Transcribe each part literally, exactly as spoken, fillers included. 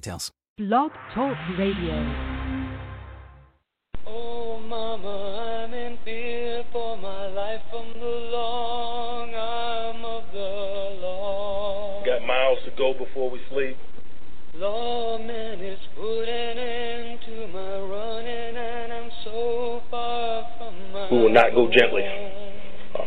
Details. Blog Talk Radio. Oh, mama, I'm in fear for my life from the long arm of the law. Got miles to go before we sleep. Lawman is putting an end to my running, and I'm so far from my. We will not go gently. Uh,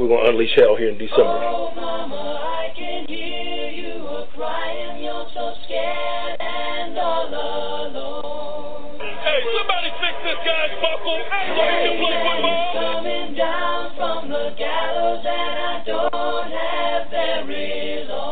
we're going to unleash hell here in December. Oh, mama, I can hear you a crying. You're so scared and all alone. Hey, somebody fix this guy's buckle. I'm going to play football. Coming down from the gallows, and I don't have very long.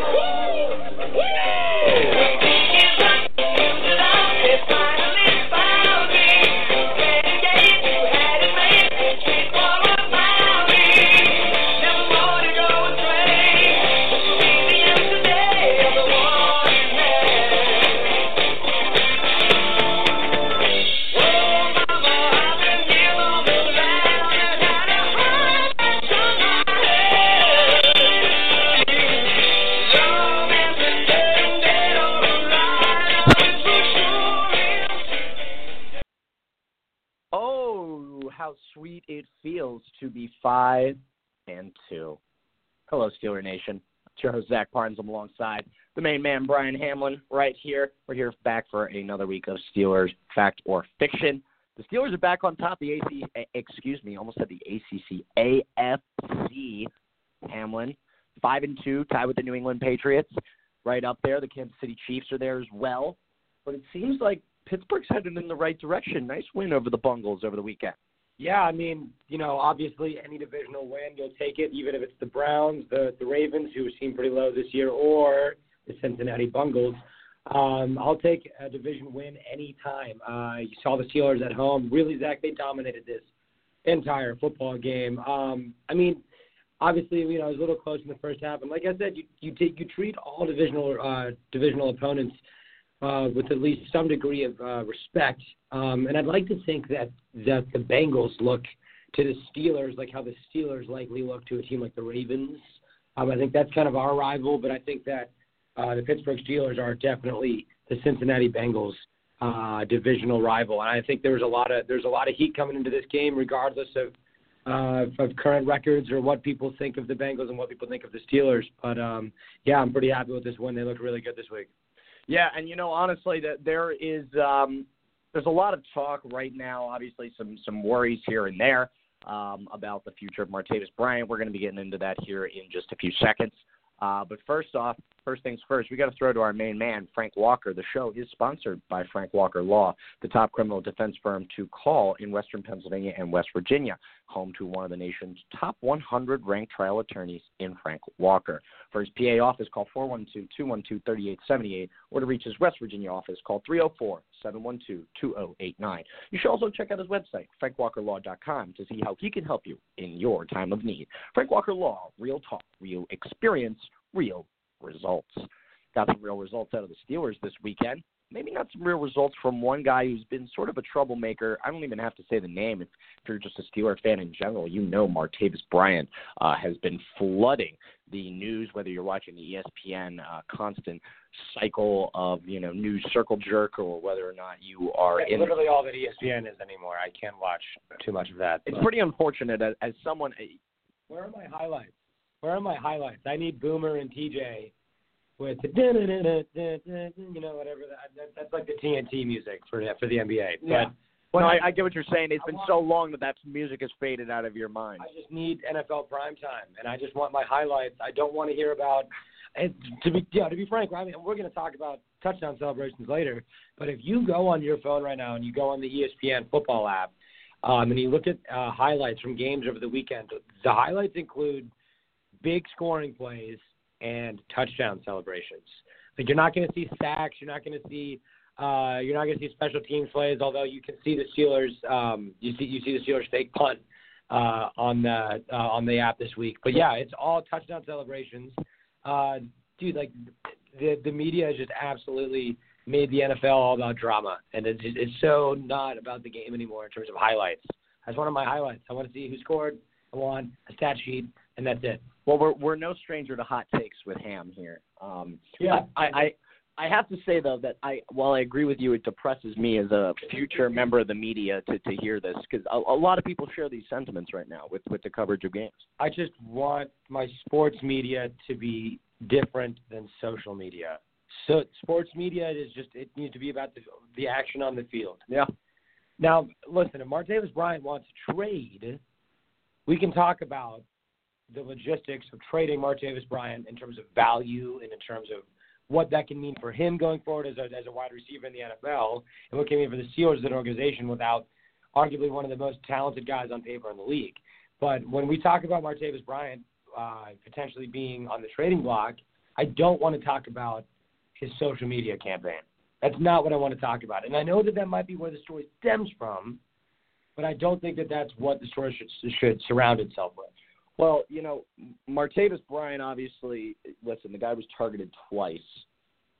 Sweet it feels to be five and two. Hello, Steeler Nation. It's your host, Zach Parsons. I'm alongside the main man, Brian Hamlin, right here. We're here back for another week of Steelers Fact or Fiction. The Steelers are back on top. The A C C, excuse me, almost said the A C C, A F C, Hamlin, five and two, tied with the New England Patriots. Right up there, the Kansas City Chiefs are there as well. But it seems like Pittsburgh's headed in the right direction. Nice win over the Bungles over the weekend. Yeah, I mean, you know, obviously any divisional win, you'll take it, even if it's the Browns, the, the Ravens, who seem pretty low this year, or the Cincinnati Bengals. Um, I'll take a division win any time. Uh, you saw the Steelers at home. Really, Zach, they dominated this entire football game. Um, I mean, obviously, you know, it was a little close in the first half. And like I said, you you, take, you treat all divisional uh, divisional opponents Uh, with at least some degree of uh, respect. Um, and I'd like to think that, that the Bengals look to the Steelers like how the Steelers likely look to a team like the Ravens. Um, I think that's kind of our rival, but I think that uh, the Pittsburgh Steelers are definitely the Cincinnati Bengals' uh, divisional rival, and I think there's a lot of there's a lot of heat coming into this game, regardless of uh, of current records or what people think of the Bengals and what people think of the Steelers. But um, yeah, I'm pretty happy with this win. They looked really good this week. Yeah, and you know, honestly, that there is um, there's a lot of talk right now. Obviously, some some worries here and there um, about the future of Martavis Bryant. We're going to be getting into that here in just a few seconds. Uh, but first off, first things first, we got to throw to our main man, Frank Walker. The show is sponsored by Frank Walker Law, the top criminal defense firm to call in Western Pennsylvania and West Virginia, home to one of the nation's top one hundred ranked trial attorneys in Frank Walker. For his P A office, call four one two, two one two, three eight seven eight, or to reach his West Virginia office, call three oh four, seven one two, two oh eight nine. You should also check out his website, frank walker law dot com, to see how he can help you in your time of need. Frank Walker Law, real talk, real experience, real results. Got some real results out of the Steelers this weekend. Maybe not some real results from one guy who's been sort of a troublemaker. I don't even have to say the name. If, if you're just a Steelers fan in general, you know Martavis Bryant uh, has been flooding the news, whether you're watching the E S P N uh, constant cycle of, you know, news circle jerk, or whether or not you are That's in literally the- all that E S P N is anymore. I can't watch too much of that. It's but. pretty unfortunate as, as someone. Where are my highlights? Where are my highlights? I need Boomer and T J with the da, da, da, da, da, da, you know, whatever. That, that, that's like the T N T music for for the N B A. Yeah. But well, I, I get what you're saying. It's I been want, so long that that music has faded out of your mind. I just need N F L primetime, and I just want my highlights. I don't want to hear about it. To be, you know, to be frank, I mean, we're going to talk about touchdown celebrations later, but if you go on your phone right now and you go on the E S P N football app um, and you look at uh, highlights from games over the weekend, the highlights include big scoring plays and touchdown celebrations. Like, you're not going to see sacks. You're not going to see. Uh, you're not going to see special teams plays. Although you can see the Steelers. Um, you see you see the Steelers fake punt uh, on the uh, on the app this week. But yeah, it's all touchdown celebrations. Uh, dude, like the the media has just absolutely made the N F L all about drama, and it's it's so not about the game anymore in terms of highlights. That's one of my highlights. I want to see who scored. I want a stat sheet, and that's it. Well, we're we're no stranger to hot takes with Ham here. Um, yeah, I, I I have to say though that I while I agree with you, it depresses me as a future member of the media to, to hear this, because a, a lot of people share these sentiments right now with, with the coverage of games. I just want my sports media to be different than social media. So sports media is just it needs to be about the the action on the field. Yeah. Now listen, if Martavis Bryant wants to trade, we can talk about the logistics of trading Martavis Bryant in terms of value and in terms of what that can mean for him going forward as a, as a wide receiver in the N F L, and what can mean for the Steelers as an organization without arguably one of the most talented guys on paper in the league. But when we talk about Martavis Bryant uh, potentially being on the trading block, I don't want to talk about his social media campaign. That's not what I want to talk about. And I know that that might be where the story stems from, but I don't think that that's what the story should, should surround itself with. Well, you know, Martavis Bryant, obviously, listen, the guy was targeted twice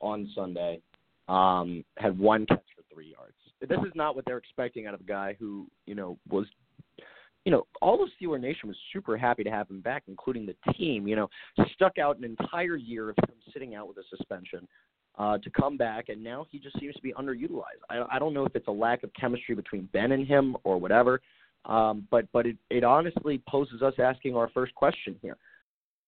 on Sunday, um, had one catch for three yards. This is not what they're expecting out of a guy who, you know, was, you know, all of Steeler Nation was super happy to have him back, including the team, you know, stuck out an entire year of him sitting out with a suspension uh, to come back, and now he just seems to be underutilized. I, I don't know if it's a lack of chemistry between Ben and him or whatever. Um, but but it, it honestly poses us asking our first question here.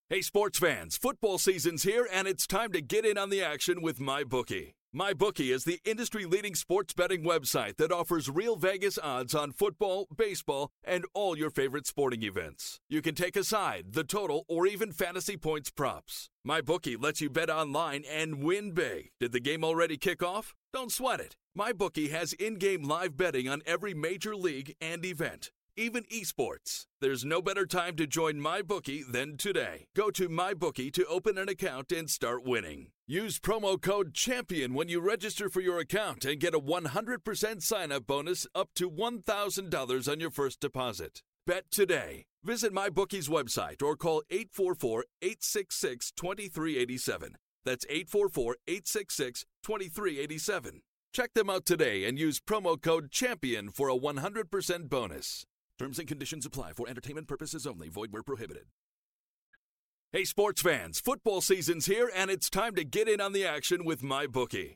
Hey, sports fans, football season's here, and it's time to get in on the action with MyBookie. MyBookie is the industry-leading sports betting website that offers real Vegas odds on football, baseball, and all your favorite sporting events. You can take a side, the total, or even fantasy points props. MyBookie lets you bet online and win big. Did the game already kick off? Don't sweat it. MyBookie has in-game live betting on every major league and event, even esports. There's no better time to join MyBookie than today. Go to MyBookie to open an account and start winning. Use promo code CHAMPION when you register for your account and get a one hundred percent sign-up bonus up to one thousand dollars on your first deposit. Bet today. Visit MyBookie's website or call eight four four, eight six six, two three eight seven. That's eight four four, eight six six, two three eight seven. Check them out today and use promo code CHAMPION for a one hundred percent bonus. Terms and conditions apply. For entertainment purposes only. Void where prohibited. Hey, sports fans, football season's here, and it's time to get in on the action with MyBookie.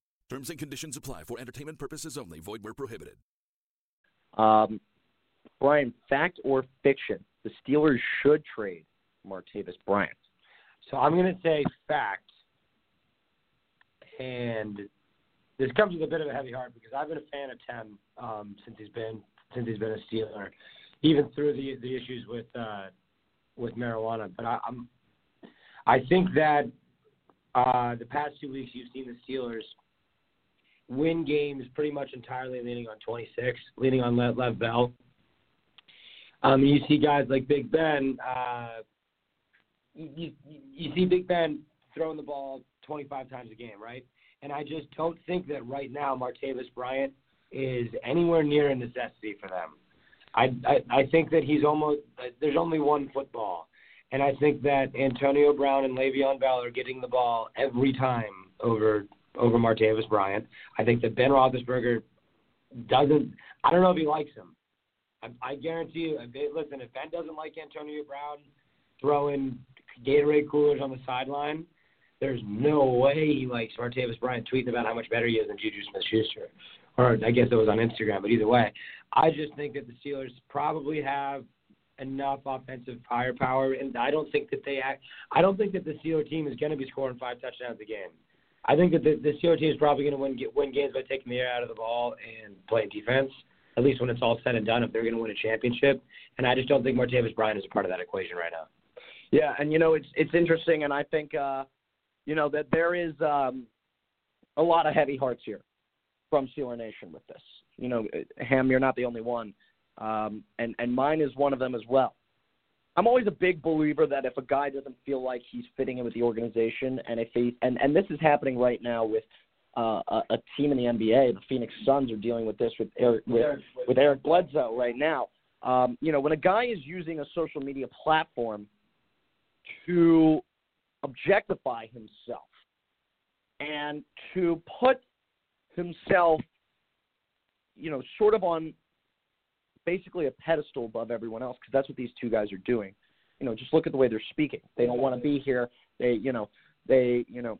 Terms and conditions apply for entertainment purposes only. Void where prohibited. Um, Brian, fact or fiction? The Steelers should trade Martavis Bryant. So I'm going to say fact. And this comes with a bit of a heavy heart because I've been a fan of Tim um, since he's been since he's been a Steeler, even through the the issues with uh, with marijuana. But I, I'm I think that uh, the past two weeks you've seen the Steelers win games pretty much entirely leaning on twenty-six, leaning on Le- Lev Bell. Um, you see guys like Big Ben. Uh, you, you see Big Ben throwing the ball twenty-five times a game, right? And I just don't think that right now Martavis Bryant is anywhere near a necessity for them. I, I, I think that he's almost – there's only one football. And I think that Antonio Brown and Le'Veon Bell are getting the ball every time over – over Martavis Bryant. I think that Ben Roethlisberger doesn't – I don't know if he likes him. I, I guarantee you – listen, if Ben doesn't like Antonio Brown throwing Gatorade coolers on the sideline, there's no way he likes Martavis Bryant tweeting about how much better he is than Juju Smith-Schuster. Or I guess it was on Instagram, but either way. I just think that the Steelers probably have enough offensive firepower, and I don't think that they act, I don't think that the Steelers team is going to be scoring five touchdowns a game. I think that the, the Steelers team is probably going to win get, win games by taking the air out of the ball and playing defense, at least when it's all said and done, if they're going to win a championship. And I just don't think Martavis Bryant is a part of that equation right now. Yeah, and, you know, it's it's interesting, and I think, uh, you know, that there is um, a lot of heavy hearts here from Steeler Nation with this. You know, Ham, you're not the only one, um, and, and mine is one of them as well. I'm always a big believer that if a guy doesn't feel like he's fitting in with the organization, and if he and, and this is happening right now with uh, a, a team in the N B A, the Phoenix Suns are dealing with this with Eric, with, with Eric Bledsoe right now. Um, you know, when a guy is using a social media platform to objectify himself and to put himself, you know, sort of on basically a pedestal above everyone else, because that's what these two guys are doing. You know, just look at the way they're speaking. They don't want to be here. They, you know, they, you know,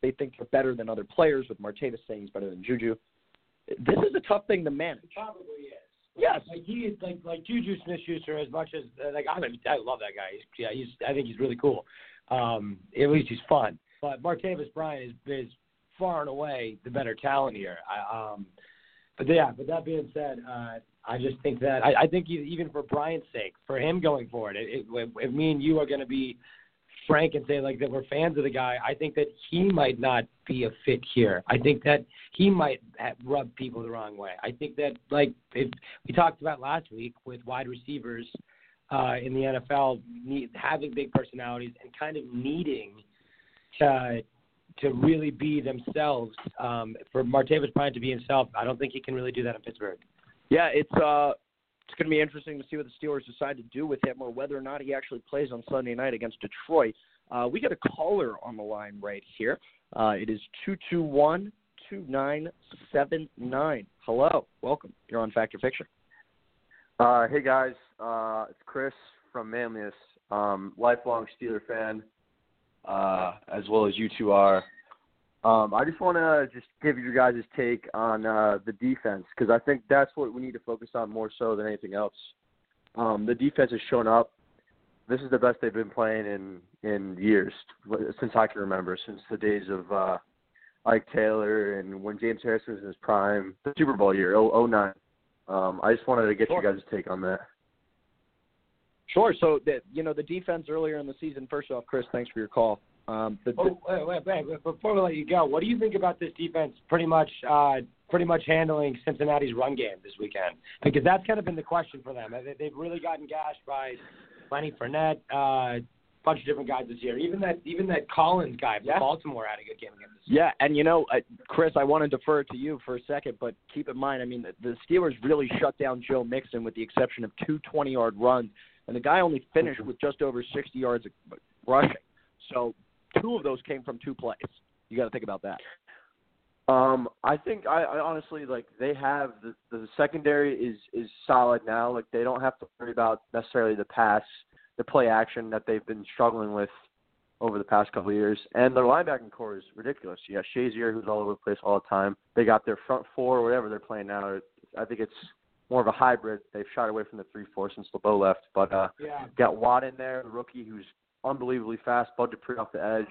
they think they're better than other players, with Martavis saying he's better than Juju. This is a tough thing to manage. It probably is. Yes. Like, he is, like, like Juju Smith-Schuster, as much as, like, I mean, I love that guy. He's, yeah, he's, I think he's really cool. Um, at least he's fun. But Martavis Bryant is, is far and away the better talent here. I, um, but, yeah, but that being said, uh, I just think that I, I think even for Bryant's sake, for him going forward, it, it, if me and you are going to be frank and say like that we're fans of the guy, I think that he might not be a fit here. I think that he might rub people the wrong way. I think that, like if we talked about last week with wide receivers uh, in the N F L need, having big personalities and kind of needing to to really be themselves. Um, for Martavis Bryant to be himself, I don't think he can really do that in Pittsburgh. Yeah, it's uh, it's going to be interesting to see what the Steelers decide to do with him, or whether or not he actually plays on Sunday night against Detroit. Uh, we got a caller on the line right here. Uh, it is two two one, two nine seven nine. Hello, welcome. You're on Fact or Fiction. Uh, hey, guys. Uh, it's Chris from Manlius, um, lifelong Steeler fan, uh, as well as you two are. Um, I just want to just give you guys' take on uh, the defense, because I think that's what we need to focus on more so than anything else. Um, the defense has shown up. This is the best they've been playing in, in years, since I can remember, since the days of uh, Ike Taylor and when James Harrison was in his prime, the Super Bowl year, oh nine. Um, I just wanted to get sure. you guys' take on that. Sure. So, the, you know, the defense earlier in the season, first off, Chris, thanks for your call. Um, the, oh, wait, wait, wait, before we let you go, what do you think about this defense pretty much uh, pretty much handling Cincinnati's run game this weekend? Because that's kind of been the question for them. They've really gotten gashed by Leonard Fournette, uh, bunch of different guys this year. Even that even that Collins guy from yeah. Baltimore had a good game against this year. Yeah, and you know, uh, Chris, I want to defer to you for a second, but keep in mind, I mean, the, the Steelers really shut down Joe Mixon with the exception of two twenty-yard runs, and the guy only finished with just over sixty yards rushing. So two of those came from two plays. You got to think about that. Um, I think I, I honestly like they have the, the secondary is, is solid now. Like they don't have to worry about necessarily the pass, the play action that they've been struggling with over the past couple of years. And their linebacking core is ridiculous. You got Shazier, who's all over the place all the time. They got their front four, whatever they're playing now. I think it's more of a hybrid. They've shot away from the three four since LeBeau left. But uh, yeah. got Watt in there, the rookie who's unbelievably fast. Bud Dupree off the edge.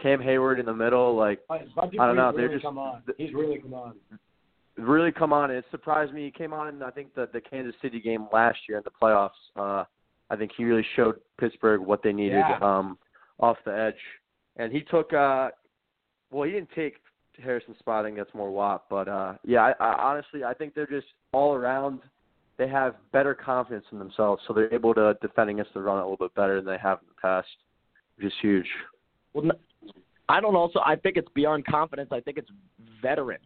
Cam Hayward in the middle. Like uh, Bud Dupree's I don't know. Really they're just come on. He's really come on. Really come on. It surprised me. He came on in, I think, the, the Kansas City game last year in the playoffs. Uh, I think he really showed Pittsburgh what they needed yeah. um, off the edge. And he took uh, – well, he didn't take Harrison's spot. I think that's more Watt. But, uh, yeah, I, I honestly, I think they're just all around – they have better confidence in themselves, so they're able to defend against the run a little bit better than they have in the past, which is huge. Well, I don't also – I think it's beyond confidence. I think it's veteran.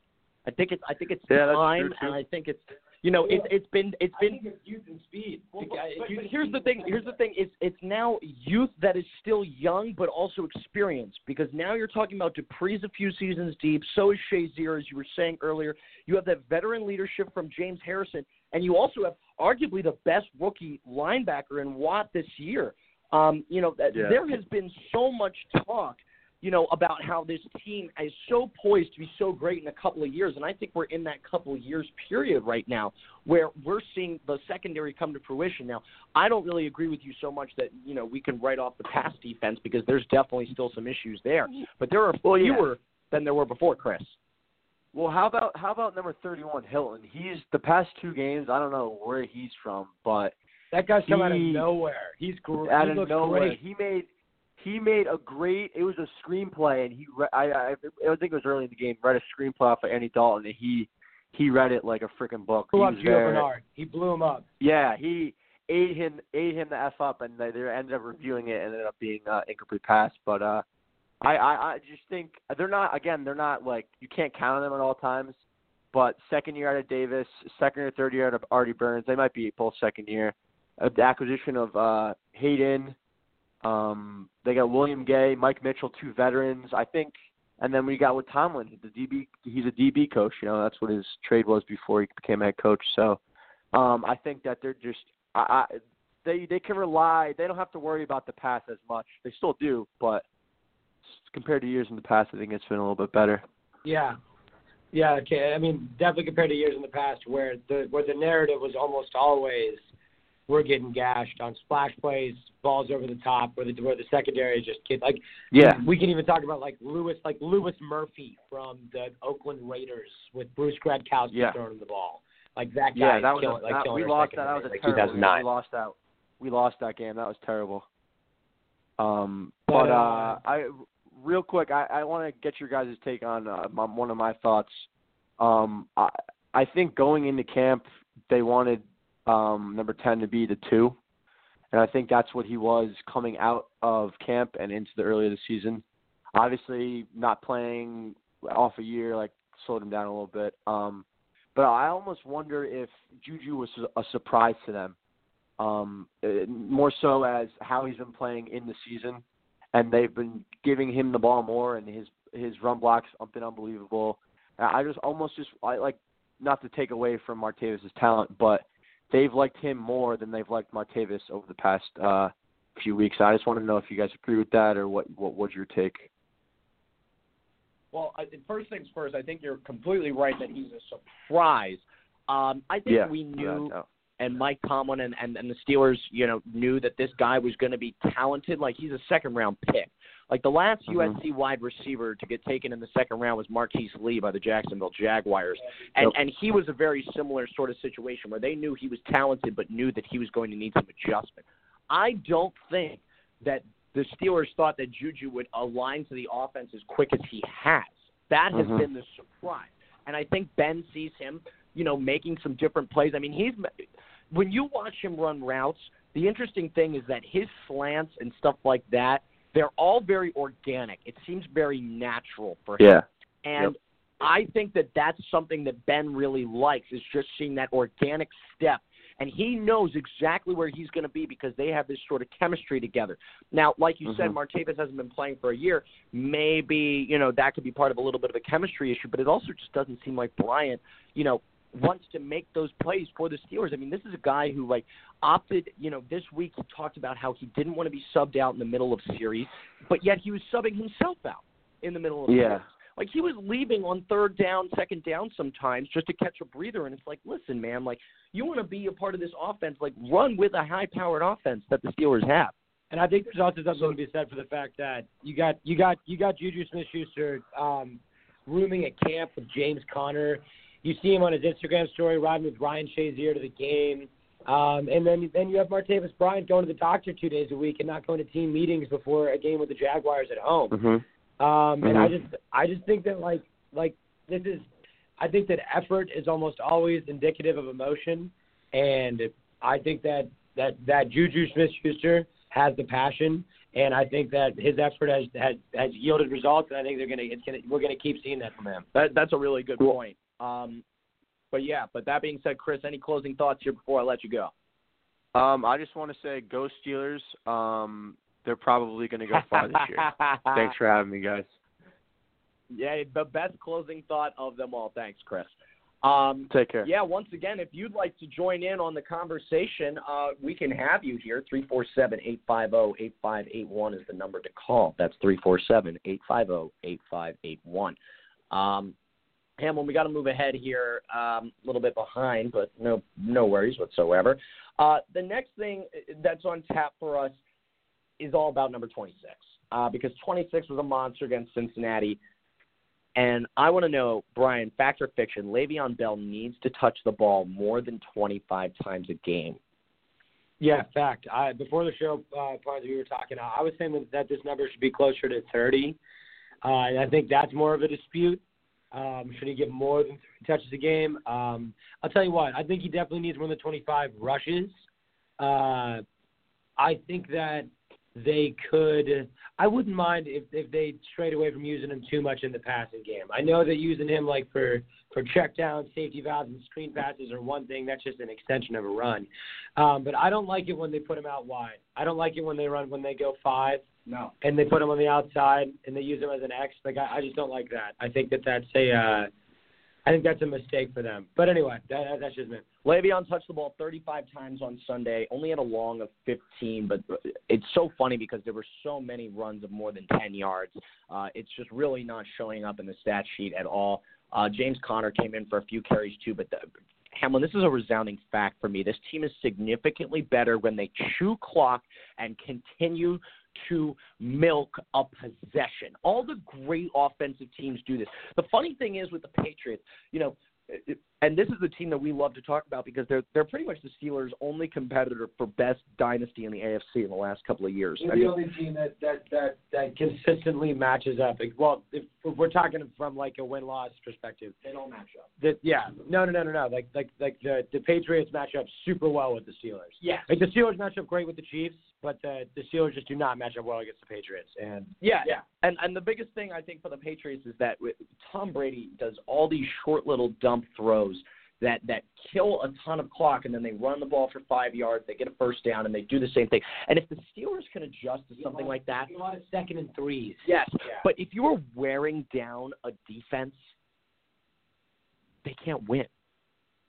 I think it's I think it's yeah, time, and I think it's – You know, it, it's been it's been I think it's youth and speed. Well, but, but, but here's the thing. Here's the thing. It's it's now youth that is still young, but also experienced. Because now you're talking about Dupree's a few seasons deep. So is Shazier, as you were saying earlier. You have that veteran leadership from James Harrison, and you also have arguably the best rookie linebacker in Watt this year. Um, you know, yeah. there has been so much talk, you know, about how this team is so poised to be so great in a couple of years. And I think we're in that couple of years period right now where we're seeing the secondary come to fruition. Now, I don't really agree with you so much that, you know, we can write off the pass defense because there's definitely still some issues there. But there are fewer yeah. than there were before, Chris. Well, how about how about number thirty-one, Hilton? He's the past two games, I don't know where he's from, but that guy's he, come out of nowhere. He's great. Out he of nowhere. Great. He made – He made a great. It was a screenplay, and he. I, I. I think it was early in the game. Read a screenplay off of Andy Dalton, and he. He read it like a freaking book. Blew he up Gio Bernard. He blew him up. Yeah, he ate him. Ate him the f up, and they, they ended up reviewing it, and ended up being uh, incomplete pass. But uh, I, I. I just think they're not. Again, they're not like you can't count on them at all times. But second year out of Davis, second or third year out of Artie Burns, they might be both second year. Uh, the acquisition of uh, Hayden. Um, they got William Gay, Mike Mitchell, two veterans, I think, and then we got with Tomlin, the D B. He's a D B coach, you know. That's what his trade was before he became head coach. So, um, I think that they're just, I, I, they they can rely. They don't have to worry about the pass as much. They still do, but compared to years in the past, I think it's been a little bit better. Yeah, yeah. Okay. I mean, definitely compared to years in the past, where the where the narrative was almost always. We're getting gashed on splash plays, balls over the top, where the where the secondary is just kids. Like, yeah, we can even talk about like Lewis, like Lewis Murphy from the Oakland Raiders with Bruce Gradkowski yeah. throwing the ball. Like that guy, yeah, that was killing, a, like that, we lost that. That was a like terrible. We lost that. We lost that game. That was terrible. Um, but, but uh, uh, I real quick, I, I want to get your guys' take on uh, my, one of my thoughts. Um, I I think going into camp, they wanted. Um, number ten to be the two, and I think that's what he was coming out of camp and into the early of the season. Obviously, not playing off a year like slowed him down a little bit. Um, but I almost wonder if Juju was a surprise to them, um, more so as how he's been playing in the season, and they've been giving him the ball more, and his his run blocks have been unbelievable. I just almost just I like not to take away from Martavis' talent, but they've liked him more than they've liked Martavis over the past uh, few weeks. I just want to know if you guys agree with that or what what was your take? Well, first things first, I think you're completely right that he's a surprise. Um, I think yeah, we knew yeah, no. and Mike Tomlin and, and, and the Steelers, you know, knew that this guy was going to be talented. Like, he's a second-round pick. Like, the last mm-hmm. U S C wide receiver to get taken in the second round was Marquise Lee by the Jacksonville Jaguars. And nope. and he was a very similar sort of situation where they knew he was talented but knew that he was going to need some adjustment. I don't think that the Steelers thought that Juju would align to the offense as quick as he has. That has mm-hmm. been the surprise. And I think Ben sees him, you know, making some different plays. I mean, he's when you watch him run routes, the interesting thing is that his slants and stuff like that, they're all very organic. It seems very natural for him. Yeah. And yep. I think that that's something that Ben really likes is just seeing that organic step. And he knows exactly where he's going to be because they have this sort of chemistry together. Now, like you mm-hmm. said, Martavis hasn't been playing for a year. Maybe, you know, that could be part of a little bit of a chemistry issue, but it also just doesn't seem like Bryant, you know, wants to make those plays for the Steelers. I mean, this is a guy who, like, opted, you know, this week he talked about how he didn't want to be subbed out in the middle of series, but yet he was subbing himself out in the middle of yeah. series. Like, he was leaving on third down, second down sometimes just to catch a breather, and it's like, listen, man, like, you want to be a part of this offense, like, run with a high-powered offense that the Steelers have. And I think there's also something to be said for the fact that you got you got, you got Juju Smith-Schuster um, rooming at camp with James Conner. You see him on his Instagram story riding with Ryan Shazier to the game. Um, and then then you have Martavis Bryant going to the doctor two days a week and not going to team meetings before a game with the Jaguars at home. Mm-hmm. Um, and mm-hmm. I just, I just think that like, like this is, I think that effort is almost always indicative of emotion, and I think that that, that Juju Smith-Schuster has the passion, and I think that his effort has has, has yielded results, and I think they're gonna, it's gonna, we're gonna keep seeing that from him. That, that's a really good cool. point. Um, but yeah, but that being said, Chris, any closing thoughts here before I let you go? Um, I just want to say, go Steelers. Um. They're probably going to go far this year. Thanks for having me, guys. Yeah, the best closing thought of them all. Thanks, Chris. Um, Take care. Yeah, once again, if you'd like to join in on the conversation, uh, we can have you here. three four seven, eight five zero, eight five eight one is the number to call. That's three four seven, eight five zero, eight five eight one. Um, Hamlin, we got to move ahead here um, a little bit behind, but no, no worries whatsoever. Uh, the next thing that's on tap for us is all about number twenty-six uh, because twenty-six was a monster against Cincinnati. And I want to know, Brian, fact or fiction, Le'Veon Bell needs to touch the ball more than twenty-five times a game. Yeah, fact. I, before the show, uh, part we were talking, I was saying that this number should be closer to thirty. Uh, and I think that's more of a dispute. Um, should he get more than thirty touches a game? Um, I'll tell you what, I think he definitely needs more than twenty-five rushes. Uh, I think that they could – I wouldn't mind if, if they strayed away from using him too much in the passing game. I know that using him, like, for, for check downs, safety valves, and screen passes are one thing. That's just an extension of a run. Um, but I don't like it when they put him out wide. I don't like it when they run – when they go five. No. And they put him on the outside and they use him as an X. Like, I, I just don't like that. I think that that's a uh, – I think that's a mistake for them. But anyway, that, that's just me. Le'Veon touched the ball thirty-five times on Sunday, only had a long of fifteen, but it's so funny because there were so many runs of more than ten yards. Uh, it's just really not showing up in the stat sheet at all. Uh, James Conner came in for a few carries too, but the, Hamlin, this is a resounding fact for me. This team is significantly better when they chew clock and continue to milk a possession. All the great offensive teams do this. The funny thing is with the Patriots, you know, and this is the team that we love to talk about because they're they're pretty much the Steelers' only competitor for best dynasty in the A F C in the last couple of years. They're the only team that, that, that, that consistently matches up. Well, if we're talking from like a win-loss perspective, they don't match up. The, yeah, no, no, no, no, no. Like like like the, the Patriots match up super well with the Steelers. Yeah, like the Steelers match up great with the Chiefs, but the, the Steelers just do not match up well against the Patriots. And yeah, yeah. And and the biggest thing I think for the Patriots is that Tom Brady does all these short little dump throws that that kill a ton of clock, and then they run the ball for five yards, they get a first down, and they do the same thing. And if the Steelers can adjust to you something want, like that, a lot of second and threes. Yes, yeah. But if you are wearing down a defense, they can't win.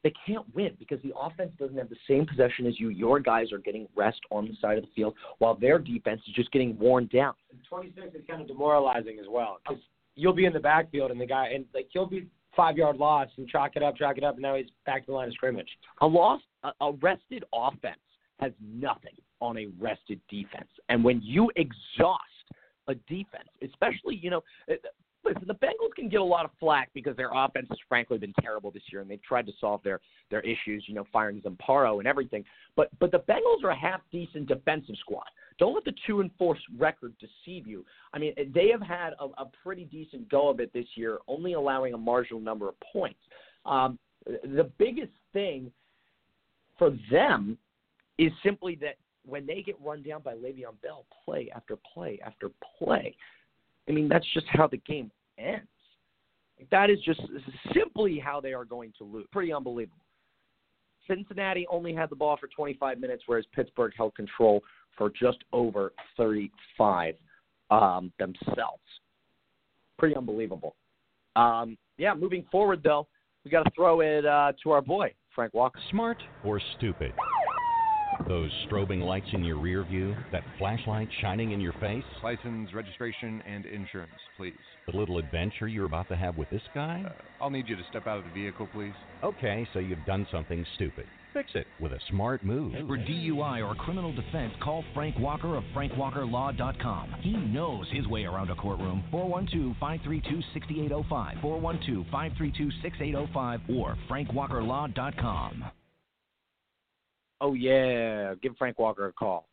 They can't win because the offense doesn't have the same possession as you. Your guys are getting rest on the side of the field while their defense is just getting worn down. twenty-six is kind of demoralizing as well because you'll be in the backfield and the guy and like he'll be five-yard loss and chalk it up, chalk it up, and now he's back to the line of scrimmage. A lost, a rested offense has nothing on a rested defense. And when you exhaust a defense, especially, you know, listen, the Bengals can get a lot of flack because their offense has frankly been terrible this year, and they've tried to solve their, their issues, you know, firing Zamparo and everything. But but the Bengals are a half-decent defensive squad. Don't let the two and four record deceive you. I mean, they have had a, a pretty decent go of it this year, only allowing a marginal number of points. Um, the biggest thing for them is simply that when they get run down by Le'Veon Bell, play after play after play, I mean, that's just how the game ends. Like, that is just simply how they are going to lose. Pretty unbelievable. Cincinnati only had the ball for twenty-five minutes, whereas Pittsburgh held control for just over thirty-five um, themselves. Pretty unbelievable. Um, yeah, moving forward, though, we got to throw it uh, to our boy, Frank Walker. Smart or stupid? Those strobing lights in your rear view, that flashlight shining in your face. License, registration, and insurance, please. The little adventure you're about to have with this guy? Uh, I'll need you to step out of the vehicle, please. Okay, so you've done something stupid. Fix it with a smart move. For D U I or criminal defense, call Frank Walker of frank walker law dot com. He knows his way around a courtroom. four one two, five three two, six eight zero five. four one two, five three two, six eight zero five or frank walker law dot com. Oh, yeah, give Frank Walker a call.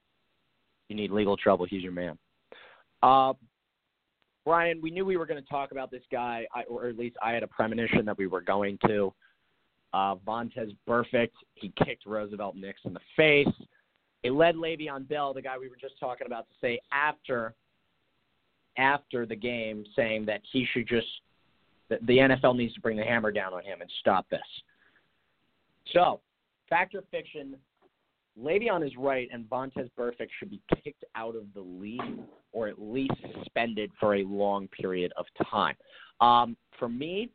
You need legal trouble, he's your man. Uh, Brian, we knew we were going to talk about this guy, I, or at least I had a premonition that we were going to. Uh, Vontaze Burfict, he kicked Roosevelt Nix in the face. It led Le'Veon Bell, the guy we were just talking about, to say after after the game, saying that he should just – the N F L needs to bring the hammer down on him and stop this. So, fact or fiction – Le'Veon is right, and Vontaze Burfict should be kicked out of the league or at least suspended for a long period of time. Um, for me,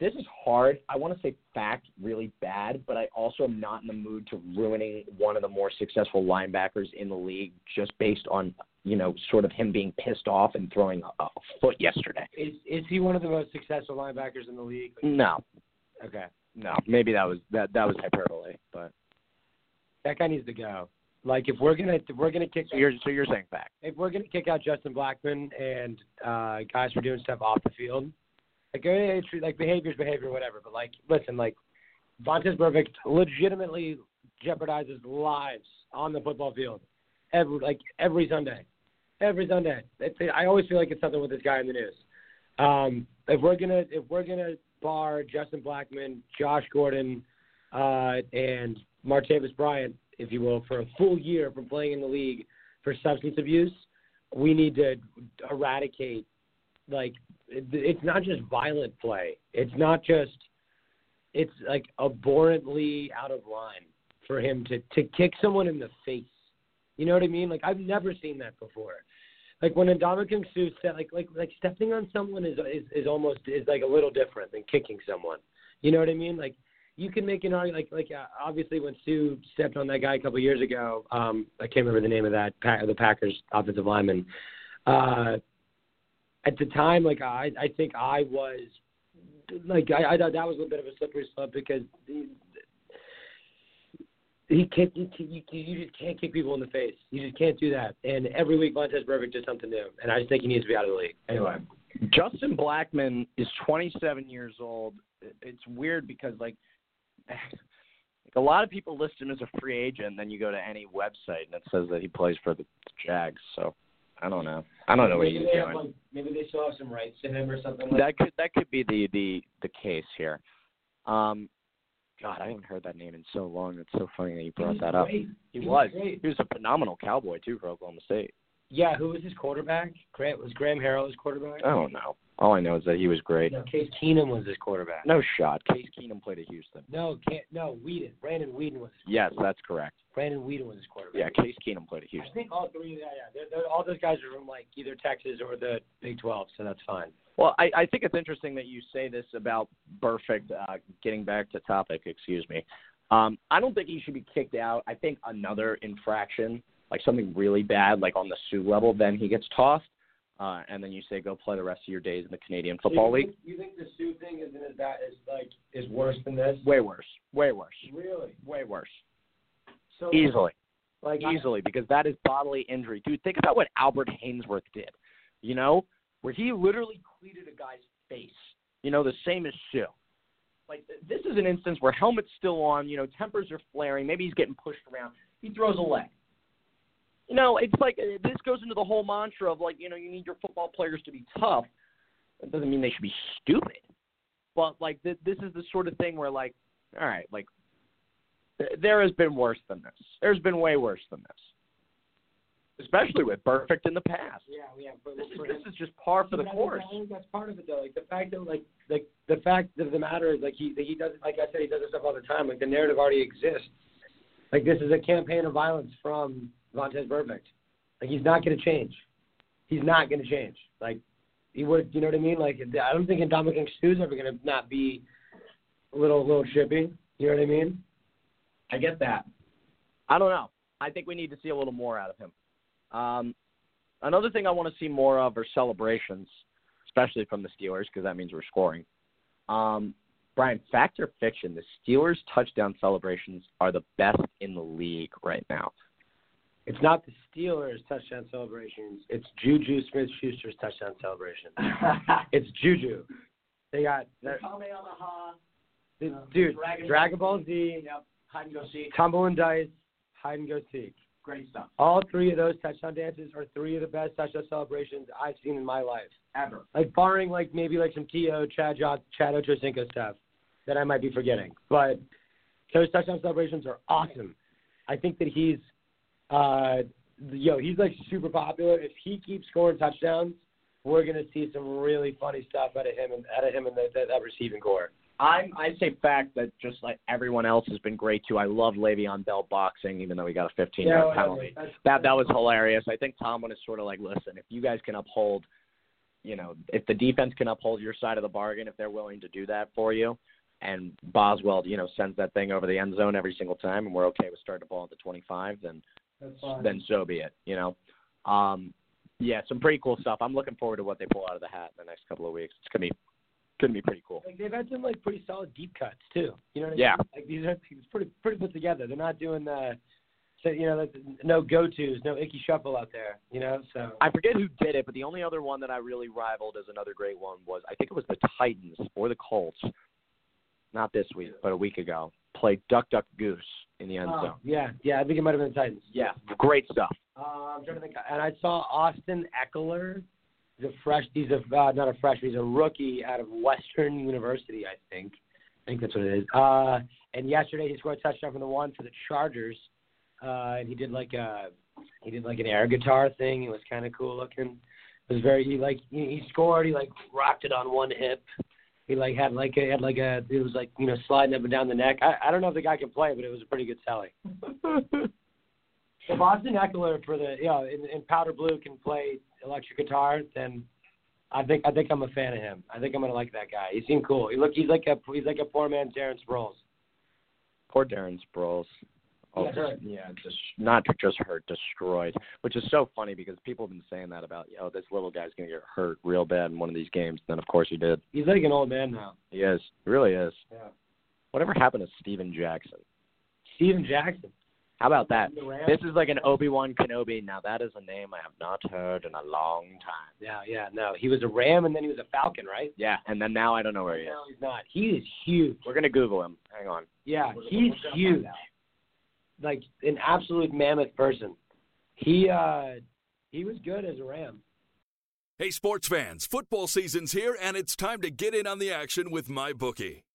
this is hard. I want to say fact really bad, but I also am not in the mood to ruining one of the more successful linebackers in the league just based on, you know, sort of him being pissed off and throwing a, a foot yesterday. Is is he one of the most successful linebackers in the league? No. Okay. No. Maybe that was that, that was hyperbole, but. That guy needs to go. Like if we're gonna if we're gonna kick so you're, so you're saying back. If we're gonna kick out Justin Blackmon and uh, guys for doing stuff off the field, like like behavior's behavior, whatever. But like, listen, like Vontaze Burfict legitimately jeopardizes lives on the football field every like every Sunday, every Sunday. It's, I always feel like it's something with this guy in the news. Um, if we're gonna if we're gonna bar Justin Blackmon, Josh Gordon, uh, and Martavis Bryant, if you will, for a full year from playing in the league for substance abuse, we need to eradicate, like, it's not just violent play. It's not just, it's, like, abhorrently out of line for him to, to kick someone in the face. You know what I mean? Like, I've never seen that before. Like, when Ndamukong Suh said, like, like, like stepping on someone is, is, is almost, is, like, a little different than kicking someone. You know what I mean? Like, you can make an argument, like, like uh, obviously when Sue stepped on that guy a couple of years ago, um, I can't remember the name of that, the Packers offensive lineman. Uh, at the time, like, I, I think I was, like, I, I thought that was a bit of a slippery slope because he, he can't, he, you, you just can't kick people in the face. You just can't do that. And every week, Vontaze Burfict does something new, and I just think he needs to be out of the league. Anyway. Justin Blackmon is twenty-seven years old. It's weird because, like, a lot of people list him as a free agent, then you go to any website and it says that he plays for the Jags. So I don't know. I don't know maybe what he's doing. Like, maybe they still have some rights to him or something like that. Could, that could be the, the, the case here. Um, God, I haven't heard that name in so long. It's so funny that you brought that up. He, he was. was he was a phenomenal Cowboy, too, for Oklahoma State. Yeah, who was his quarterback? Grant, was Graham Harrell his quarterback? I don't know. All I know is that he was great. No, Case Keenum was his quarterback. No shot. Case Keenum played at Houston. No, can't, no, Weeden. Brandon Weeden was his quarterback. Yes, that's correct. Brandon Weeden was his quarterback. Yeah, Case Keenum played at Houston. I think all three of that, yeah. They're, they're, all those guys are from, like, either Texas or the Big twelve, so that's fine. Well, I, I think it's interesting that you say this about Burfict, uh, getting back to topic, excuse me. Um, I don't think he should be kicked out. I think another infraction, like something really bad, like on the Sue level, then he gets tossed. uh, and then you say go play the rest of your days in the Canadian Football so you League. Think, you think the Sioux thing is as bad as like is worse than this? Way worse. Way worse. Really? Way worse. So easily. Like easily I, because that is bodily injury, dude. Think about what Albert Hainsworth did, you know, where he literally cleated a guy's face. You know, the same as Sioux. Like this is an instance where helmet's still on, you know, tempers are flaring, maybe he's getting pushed around. He throws a leg. You know, it's like this goes into the whole mantra of like, you know, you need your football players to be tough. That doesn't mean they should be stupid. But like th- this is the sort of thing where like, all right, like th- there has been worse than this. There's been way worse than this, especially with Burfict in the past. Yeah, yeah. But this, is, this is just par for the course. I think that's part of it though. Like the fact that like like the fact of the matter is like he he does like I said he does this stuff all the time. Like the narrative already exists. Like this is a campaign of violence from Vontaze Burfict. Like he's not going to change. He's not going to change. Like he would, you know what I mean? Like I don't think Ndamukong Suh's ever going to not be a little, little chippy. You know what I mean? I get that. I don't know. I think we need to see a little more out of him. Um, another thing I want to see more of are celebrations, especially from the Steelers, because that means we're scoring. Um, Brian, fact or fiction, the Steelers' touchdown celebrations are the best in the league right now. It's not the Steelers' touchdown celebrations. It's Juju Smith-Schuster's touchdown celebration. It's Juju. They got the Kamehameha, the, uh, dude, Dragon, Dragon Ball Z, yep. Hide and Go Seek, Tumble and Dice, Hide and Go Seek. Great stuff. All three of those touchdown dances are three of the best touchdown celebrations I've seen in my life ever. Like barring like maybe like some T O Chad Chad Ochocinco stuff that I might be forgetting, but those touchdown celebrations are awesome. I think that he's. Uh, yo, he's like super popular. If he keeps scoring touchdowns, we're gonna see some really funny stuff out of him and out of him and that that receiving core. I'm I say fact that just like everyone else has been great too. I love Le'Veon Bell boxing, even though he got a fifteen yard yeah, penalty. That's, that that was hilarious. I think Tomlin is sort of like, listen, if you guys can uphold, you know, if the defense can uphold your side of the bargain, if they're willing to do that for you, and Boswell, you know, sends that thing over the end zone every single time, and we're okay with starting the ball at the twenty-five, then. Then so be it, you know. Um, yeah, some pretty cool stuff. I'm looking forward to what they pull out of the hat in the next couple of weeks. It's gonna be, gonna be pretty cool. Like they've had some like pretty solid deep cuts too. You know what I yeah. mean? Yeah. Like these are it's pretty pretty put together. They're not doing the, so, you know, no go tos, no icky shuffle out there. You know. So I forget who did it, but the only other one that I really rivaled as another great one was I think it was the Titans or the Colts. Not this week, but a week ago. Played Duck Duck Goose in the end zone. Oh, yeah, yeah, I think it might have been the Titans. Yeah, great stuff. Uh, I'm trying to think. And I saw Austin Eckler. He's a fresh. He's a uh, not a freshman. He's a rookie out of Western University, I think. I think that's what it is. Uh, and yesterday he scored a touchdown from the one for the Chargers. Uh, and he did like a he did like an air guitar thing. It was kind of cool looking. It was very he like he scored. He like rocked it on one hip. He like had like a, had like a it was like you know sliding up and down the neck. I, I don't know if the guy can play, but it was a pretty good selling. If Austin Eckler for the you know in, in powder blue can play electric guitar, then I think I think I'm a fan of him. I think I'm gonna like that guy. He seemed cool. He look he's like a he's like a poor man Darren Sproles. Poor Darren Sproles. Oh, yeah, just, yeah, just not just hurt, destroyed. Which is so funny because people have been saying that about, oh, this little guy's gonna get hurt real bad in one of these games. Then of course he did. He's like an old man now. He is. He really is. Yeah. Whatever happened to Steven Jackson? Steven Jackson. How about that? This is like an Obi-Wan Kenobi. Now that is a name I have not heard in a long time. Yeah, yeah, no. He was a Ram and then he was a Falcon, right? Yeah, and then now I don't know where he is. No, he's not. He is huge. We're gonna Google him. Hang on. Yeah, he's huge. Like an absolute mammoth person. He uh, he was good as a Ram. Hey, sports fans, football season's here, and it's time to get in on the action with MyBookie.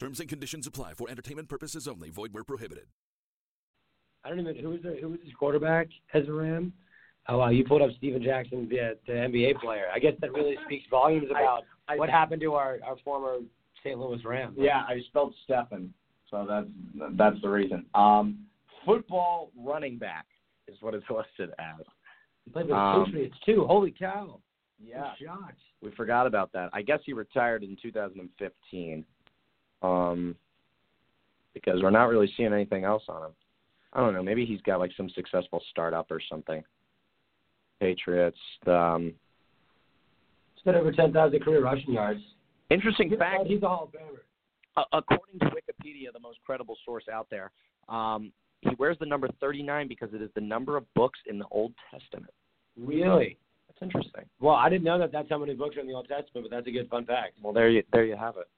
Terms and conditions apply. For entertainment purposes only. Void where prohibited. I don't even who was the, who was his quarterback, Ezra Ram? Oh, wow, you pulled up Steven Jackson, the, the N B A player. I guess that really speaks volumes about I, I, what happened to our, our former Saint Louis Rams. Yeah, I spelled Stephen, so that's that's the reason. Um, football running back is what it's listed as. He played with um, the Patriots, too. Holy cow. Yeah. Shots. We forgot about that. I guess he retired in two thousand fifteen um, because we're not really seeing anything else on him. I don't know. Maybe he's got, like, some successful startup or something. Patriots. Um, He's got over ten thousand career rushing yards. Interesting he's fact. He's a Hall of Famer. According to Wikipedia, the most credible source out there, um, he wears the number thirty-nine because it is the number of books in the Old Testament. Really? That's interesting. Well, I didn't know that that's how many books are in the Old Testament, but that's a good fun fact. Well, there you there you have it.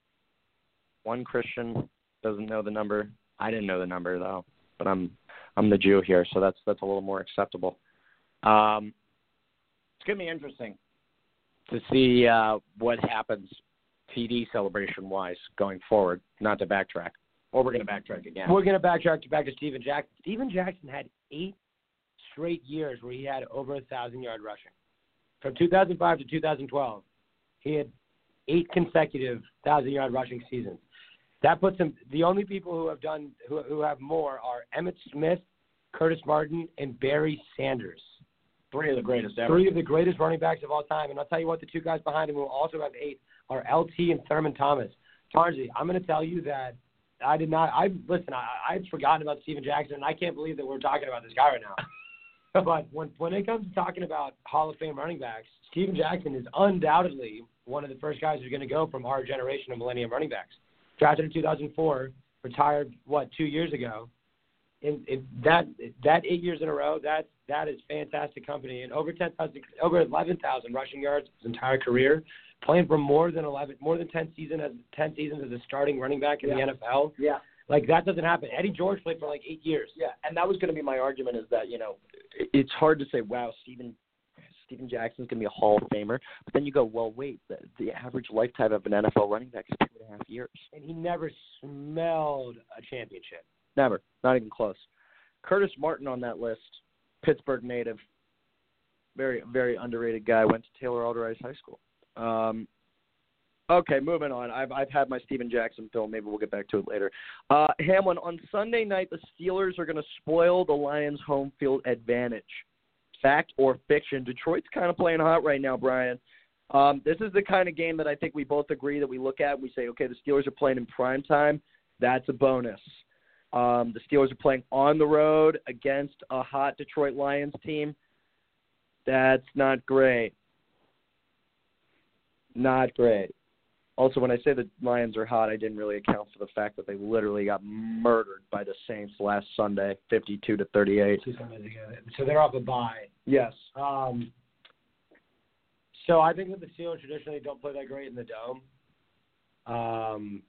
One Christian doesn't know the number. I didn't know the number, though, but I'm I'm the Jew here, so that's that's a little more acceptable. Um It's going to be interesting to see uh, what happens T D celebration-wise going forward, not to backtrack. Or we're going to backtrack again. We're going to backtrack to back to Steven Jackson. Steven Jackson had eight straight years where he had over one thousand yard rushing. From two thousand five to two thousand twelve, he had eight consecutive one thousand yard rushing seasons. That puts him – the only people who have done who, who have more are Emmitt Smith, Curtis Martin, and Barry Sanders. Three of the greatest ever. Three of the greatest running backs of all time. And I'll tell you what, the two guys behind him who also have eight are L T and Thurman Thomas. Tarzi, I'm going to tell you that I did not – I listen, I, I'd forgotten about Steven Jackson, and I can't believe that we're talking about this guy right now. But when, when it comes to talking about Hall of Fame running backs, Steven Jackson is undoubtedly one of the first guys who's going to go from our generation of millennium running backs. Drafted in two thousand four, retired, what, two years ago. In, in that that eight years in a row, that that is fantastic company. And over ten thousand, over eleven thousand rushing yards his entire career, playing for more than eleven, more than ten season as ten seasons as a starting running back in yeah. the N F L. Yeah, like that doesn't happen. Eddie George played for like eight years. Yeah, and that was going to be my argument is that you know it's hard to say, wow, Steven Steven Jackson's going to be a Hall of Famer, but then you go, well, wait, the, the average lifetime of an N F L running back is two and a half years, and he never smelled a championship. Never. Not even close. Curtis Martin on that list, Pittsburgh native, very, very underrated guy, went to Taylor Alderice High School. Um, okay, moving on. I've I've had my Steven Jackson film. Maybe we'll get back to it later. Uh, Hamlin, on Sunday night, the Steelers are going to spoil the Lions' home field advantage. Fact or fiction? Detroit's kind of playing hot right now, Brian. Um, this is the kind of game that I think we both agree that we look at and we say, okay, the Steelers are playing in prime time. That's a bonus. Um, the Steelers are playing on the road against a hot Detroit Lions team. That's not great. Not great. Also, when I say the Lions are hot, I didn't really account for the fact that they literally got murdered by the Saints last Sunday, fifty-two to thirty-eight. So they're off a bye. Yes. Um, so I think that the Steelers traditionally don't play that great in the dome. Um.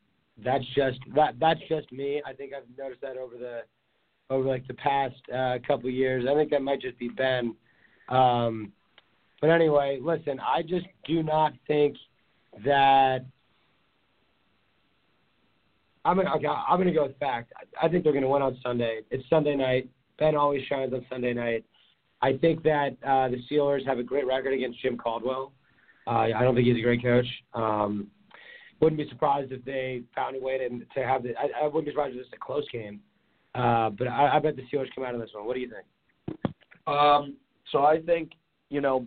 That's just that. That's just me. I think I've noticed that over the, over like the past uh, couple of years. I think that might just be Ben. Um, but anyway, listen. I just do not think that. I'm gonna. Okay, I'm gonna go with fact. I, I think they're gonna win on Sunday. It's Sunday night. Ben always shines on Sunday night. I think that uh, the Steelers have a great record against Jim Caldwell. Uh, I don't think he's a great coach. Um, Wouldn't be surprised if they found a way to, to have the I, I wouldn't be surprised if this is a close game. Uh, but I, I bet the Steelers come out of this one. What do you think? Um, so I think, you know,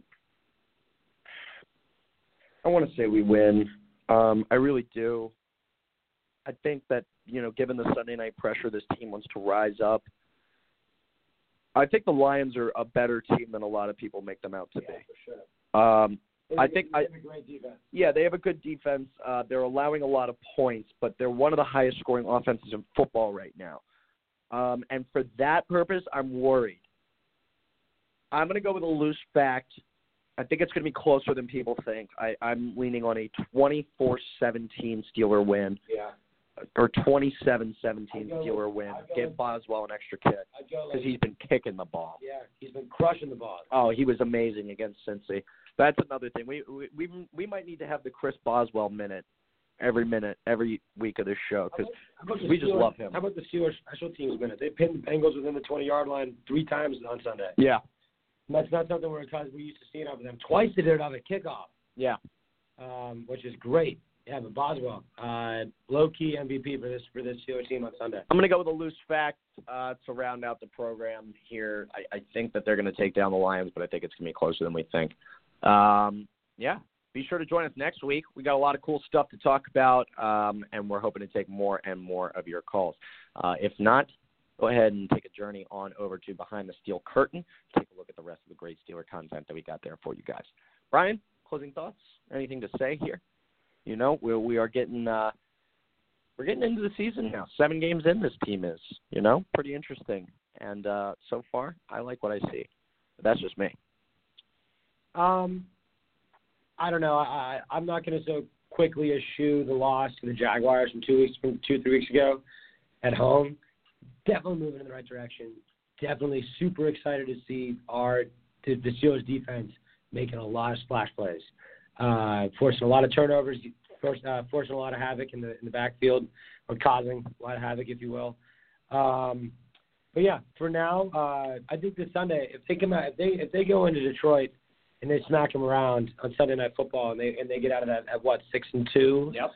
I want to say we win. Um, I really do. I think that, you know, given the Sunday night pressure, this team wants to rise up. I think the Lions are a better team than a lot of people make them out to yeah, be. For sure. Um I think I, yeah, they have a good defense. Uh, they're allowing a lot of points, but they're one of the highest scoring offenses in football right now. Um, and for that purpose, I'm worried. I'm going to go with a loose fact. I think it's going to be closer than people think. I, I'm leaning on a twenty-four seventeen Steeler win. Yeah. or twenty-seven seventeen Steeler win. Give Boswell an extra kick because he's been kicking the ball. Yeah, he's been crushing the ball. Oh, he was amazing against Cincy. That's another thing. We we we, we might need to have the Chris Boswell minute every minute, every week of this show because we Steelers, just love him. How about the Steelers special teams minute? They pinned the Bengals within the twenty-yard line three times on Sunday. Yeah. And that's not something we're we used to seeing out of them. Twice they did it on the kickoff. Yeah. Um, which is great. Yeah, but Boswell, uh, low-key M V P for this for this Steelers team on Sunday. I'm going to go with a loose fact uh, to round out the program here. I, I think that they're going to take down the Lions, but I think it's going to be closer than we think. Um, yeah, be sure to join us next week. We got a lot of cool stuff to talk about, um, and we're hoping to take more and more of your calls. Uh, if not, go ahead and take a journey on over to Behind the Steel Curtain. Take a look at the rest of the great Steeler content that we got there for you guys. Brian, closing thoughts? Anything to say here? You know, we we are getting uh, we're getting into the season now. Seven games in, this team is, you know, pretty interesting. And uh, so far, I like what I see. But that's just me. Um, I don't know. I, I I'm not going to so quickly eschew the loss to the Jaguars from two weeks from two three weeks ago at home. Definitely moving in the right direction. Definitely super excited to see our the Steelers defense making a lot of splash plays. Uh, forcing a lot of turnovers, force, uh, forcing a lot of havoc in the in the backfield, or causing a lot of havoc, if you will. Um, but yeah, for now, uh, I think this Sunday, if they come out, if they if they go into Detroit and they smack them around on Sunday Night Football, and they and they get out of that at what six and two. Yep.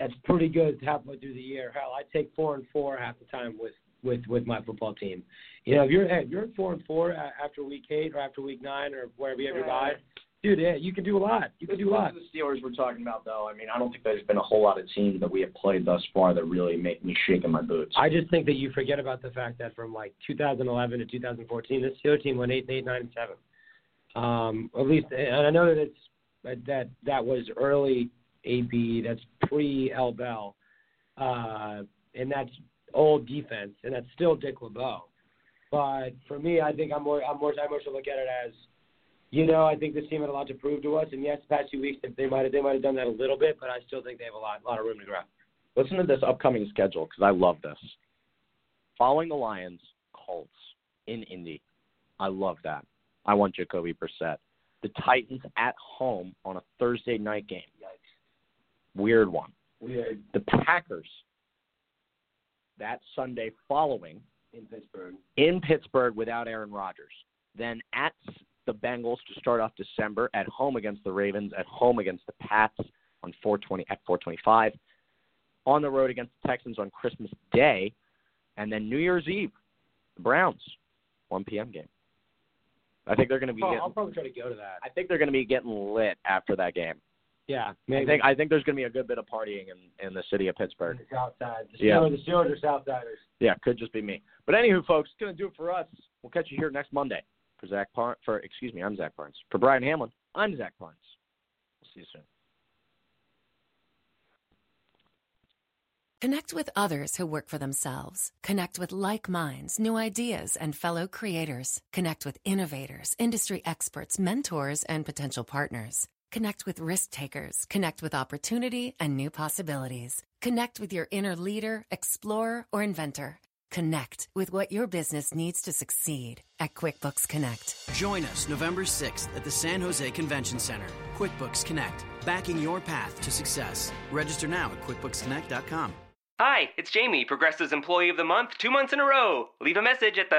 That's pretty good halfway through the year. Hell, I take four and four half the time with, with, with my football team. You know, if you're if you're four and four after week eight or after week nine or wherever you ever buy. Dude, yeah, you can do a lot. You can do a lot. The Steelers we're talking about, though, I mean, I don't think there's been a whole lot of teams that we have played thus far that really make me shake in my boots. I just think that you forget about the fact that from, like, two thousand eleven to two thousand fourteen, this Steelers team went eight and eight, nine and seven. Um, at least, and I know that it's, that that was early A B, that's pre-L. Bell, uh, and that's old defense, and that's still Dick LeBeau. But for me, I think I'm more, I'm more, I'm more to look at it as, you know, I think this team had a lot to prove to us, and yes, the past few weeks they might have they might have done that a little bit, but I still think they have a lot, a lot of room to grow. Listen to this upcoming schedule because I love this. Following the Lions, Colts in Indy, I love that. I want Jacoby Brissett. The Titans at home on a Thursday night game, yikes, weird one. Weird. The Packers that Sunday following in Pittsburgh, in Pittsburgh without Aaron Rodgers, then at the Bengals to start off December, at home against the Ravens, at home against the Pats on four twenty at four twenty-five, on the road against the Texans on Christmas Day, and then New Year's Eve, the Browns, one p.m. game. I think they're going to be. Oh, getting, I'll probably try to go to that. I think they're going to be getting lit after that game. Yeah, maybe. I think I think there's going to be a good bit of partying in, in the city of Pittsburgh. The South Side, the Steelers, yeah. The Steelers are Southsiders. Yeah, could just be me. But anywho, folks, it's going to do it for us. We'll catch you here next Monday. For Zach Par- for excuse me, I'm Zach Barnes. For Brian Hamlin, I'm Zach Barnes. We'll see you soon. Connect with others who work for themselves. Connect with like minds, new ideas, and fellow creators. Connect with innovators, industry experts, mentors, and potential partners. Connect with risk takers. Connect with opportunity and new possibilities. Connect with your inner leader, explorer, or inventor. Connect with what your business needs to succeed at QuickBooks Connect. Join us November sixth at the San Jose Convention Center. QuickBooks Connect, backing your path to success. Register now at QuickBooks Connect dot com. Hi, it's Jamie, Progressive's Employee of the Month, two months in a row. Leave a message at the...